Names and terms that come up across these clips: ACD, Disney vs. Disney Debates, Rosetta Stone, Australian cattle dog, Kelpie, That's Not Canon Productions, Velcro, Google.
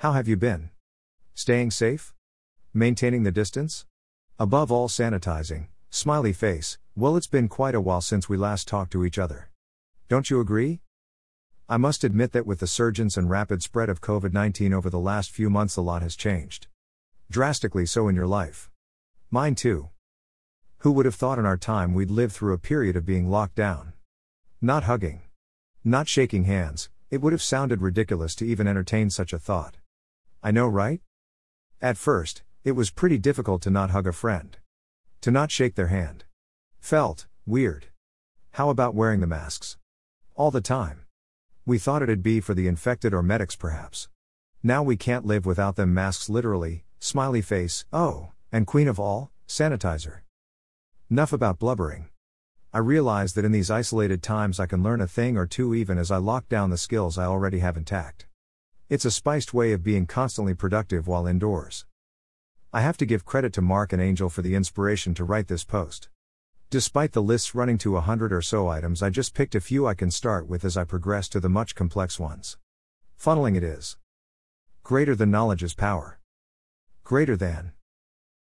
How have you been? Staying safe? Maintaining the distance? Above all, sanitizing. Smiley face. Well, it's been quite a while since we last talked to each other. Don't you agree? I must admit that with the surgence and rapid spread of COVID-19 over the last few months, a lot has changed. Drastically so in your life. Mine too. Who would have thought in our time we'd live through a period of being locked down? Not hugging. Not shaking hands. It would have sounded ridiculous to even entertain such a thought. I know, right? At first, it was pretty difficult to not hug a friend. To not shake their hand. Felt weird. How about wearing the masks? All the time. We thought it'd be for the infected or medics perhaps. Now we can't live without them. Masks literally, smiley face, oh, and queen of all, sanitizer. Enough about blubbering. I realize that in these isolated times I can learn a thing or two even as I lock down the skills I already have intact. It's a spiced way of being constantly productive while indoors. I have to give credit to Mark and Angel for the inspiration to write this post. Despite the lists running to 100 or so items, I just picked a few I can start with as I progress to the much complex ones. Funneling it is. Greater than knowledge is power. Greater than.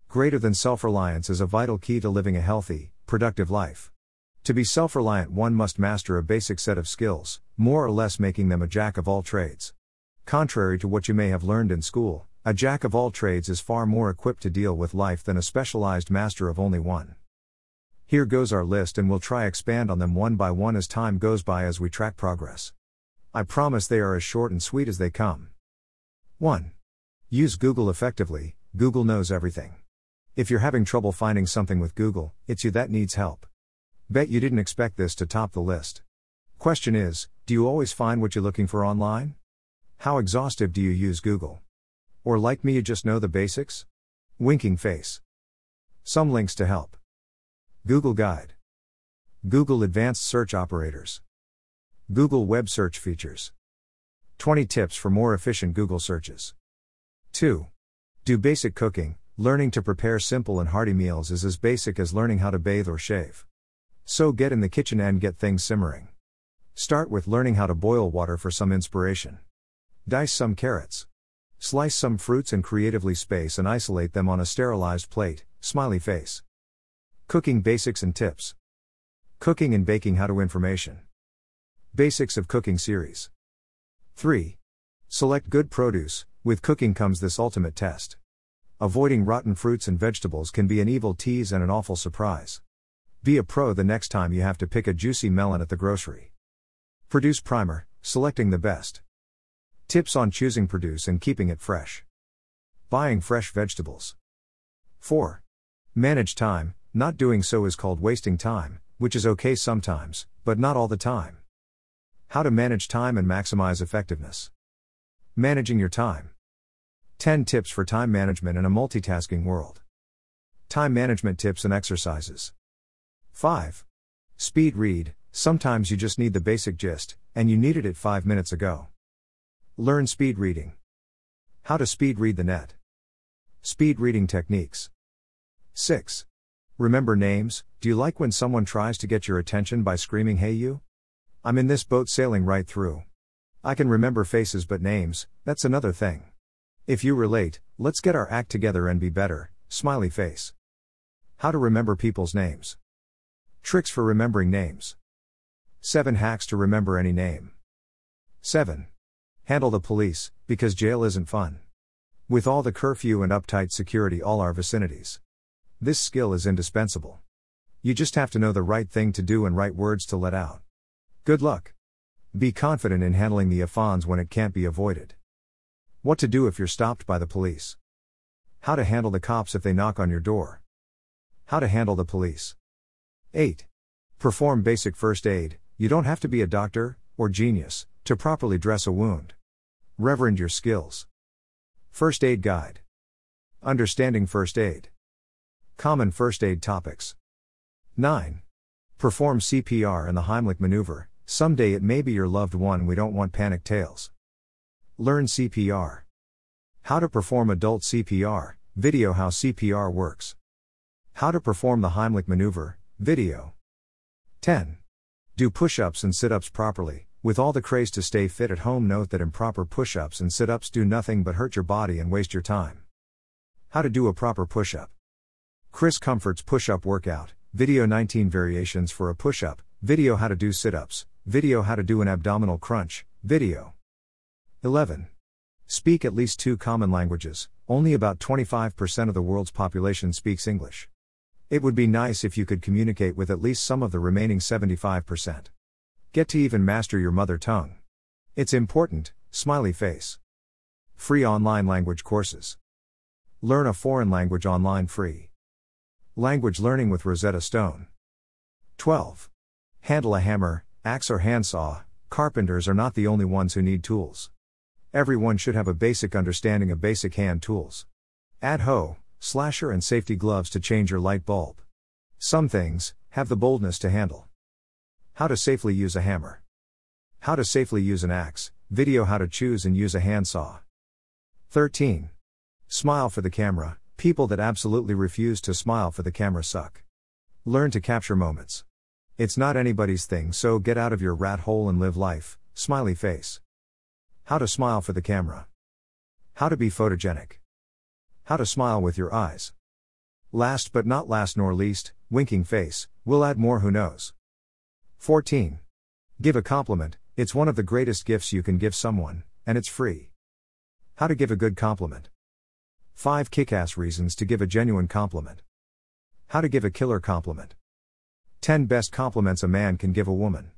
Greater than self-reliance is a vital key to living a healthy, productive life. To be self-reliant, one must master a basic set of skills, more or less making them a jack of all trades. Contrary to what you may have learned in school, a jack of all trades is far more equipped to deal with life than a specialized master of only one. Here goes our list, and we'll try expand on them one by one as time goes by as we track progress. I promise they are as short and sweet as they come. 1. Use Google effectively. Google knows everything. If you're having trouble finding something with Google, it's you that needs help. Bet you didn't expect this to top the list. Question is, do you always find what you're looking for online? How exhaustive do you use Google? Or like me, you just know the basics? Winking face. Some links to help. Google Guide. Google Advanced Search Operators. Google Web Search Features. 20 tips for more efficient Google searches. 2. Do basic cooking. Learning to prepare simple and hearty meals is as basic as learning how to bathe or shave. So get in the kitchen and get things simmering. Start with learning how to boil water for some inspiration. Dice some carrots. Slice some fruits and creatively space and isolate them on a sterilized plate. Smiley face. Cooking basics and tips. Cooking and baking how-to information. Basics of cooking series. 3. Select good produce. With cooking comes this ultimate test. Avoiding rotten fruits and vegetables can be an evil tease and an awful surprise. Be a pro the next time you have to pick a juicy melon at the grocery. Produce primer, selecting the best. Tips on choosing produce and keeping it fresh. Buying fresh vegetables. 4. Manage time. Not doing so is called wasting time, which is okay sometimes, but not all the time. How to manage time and maximize effectiveness. Managing your time. 10 tips for time management in a multitasking world. Time management tips and exercises. 5. Speed read. Sometimes you just need the basic gist, and you needed it 5 minutes ago. Learn speed reading. How to speed read the net. Speed reading techniques. 6. Remember names. Do you like when someone tries to get your attention by screaming, "Hey you"? I'm in this boat sailing right through. I can remember faces, but names, that's another thing. If you relate, let's get our act together and be better. Smiley face. How to remember people's names. Tricks for remembering names. 7 hacks to remember any name. 7. Handle the police, because jail isn't fun. With all the curfew and uptight security all our vicinities. This skill is indispensable. You just have to know the right thing to do and right words to let out. Good luck. Be confident in handling the affons when it can't be avoided. What to do if you're stopped by the police. How to handle the cops if they knock on your door. How to handle the police. 8. Perform basic first aid. You don't have to be a doctor, or genius, to properly dress a wound. Reverend your skills. First aid guide. Understanding first aid. Common first aid topics. 9. Perform CPR and the Heimlich maneuver. Someday it may be your loved one. We don't want panic tales. Learn CPR. How to perform adult CPR, video how CPR works. How to perform the Heimlich maneuver, video. 10. Do push-ups and sit-ups properly. With all the craze to stay fit at home, note that improper push-ups and sit-ups do nothing but hurt your body and waste your time. How to do a proper push-up. Chris Comfort's push-up workout, video 19 variations for a push-up, video how to do sit-ups, video how to do an abdominal crunch, video 11. Speak at least 2 common languages. Only about 25% of the world's population speaks English. It would be nice if you could communicate with at least some of the remaining 75%. Get to even master your mother tongue. It's important, smiley face. Free online language courses. Learn a foreign language online free. Language learning with Rosetta Stone. 12. Handle a hammer, axe or handsaw. Carpenters are not the only ones who need tools. Everyone should have a basic understanding of basic hand tools. Add hoe, slasher and safety gloves to change your light bulb. Some things, have the boldness to handle. How to safely use a hammer. How to safely use an axe, video how to choose and use a handsaw. 13. Smile for the camera. People that absolutely refuse to smile for the camera suck. Learn to capture moments. It's not anybody's thing, so get out of your rat hole and live life, smiley face. How to smile for the camera. How to be photogenic. How to smile with your eyes. Last but not last nor least, winking face. We'll add more, who knows. 14. Give a compliment. It's one of the greatest gifts you can give someone, and it's free. How to give a good compliment. 5 kick-ass reasons to give a genuine compliment. How to give a killer compliment. 10 best compliments a man can give a woman.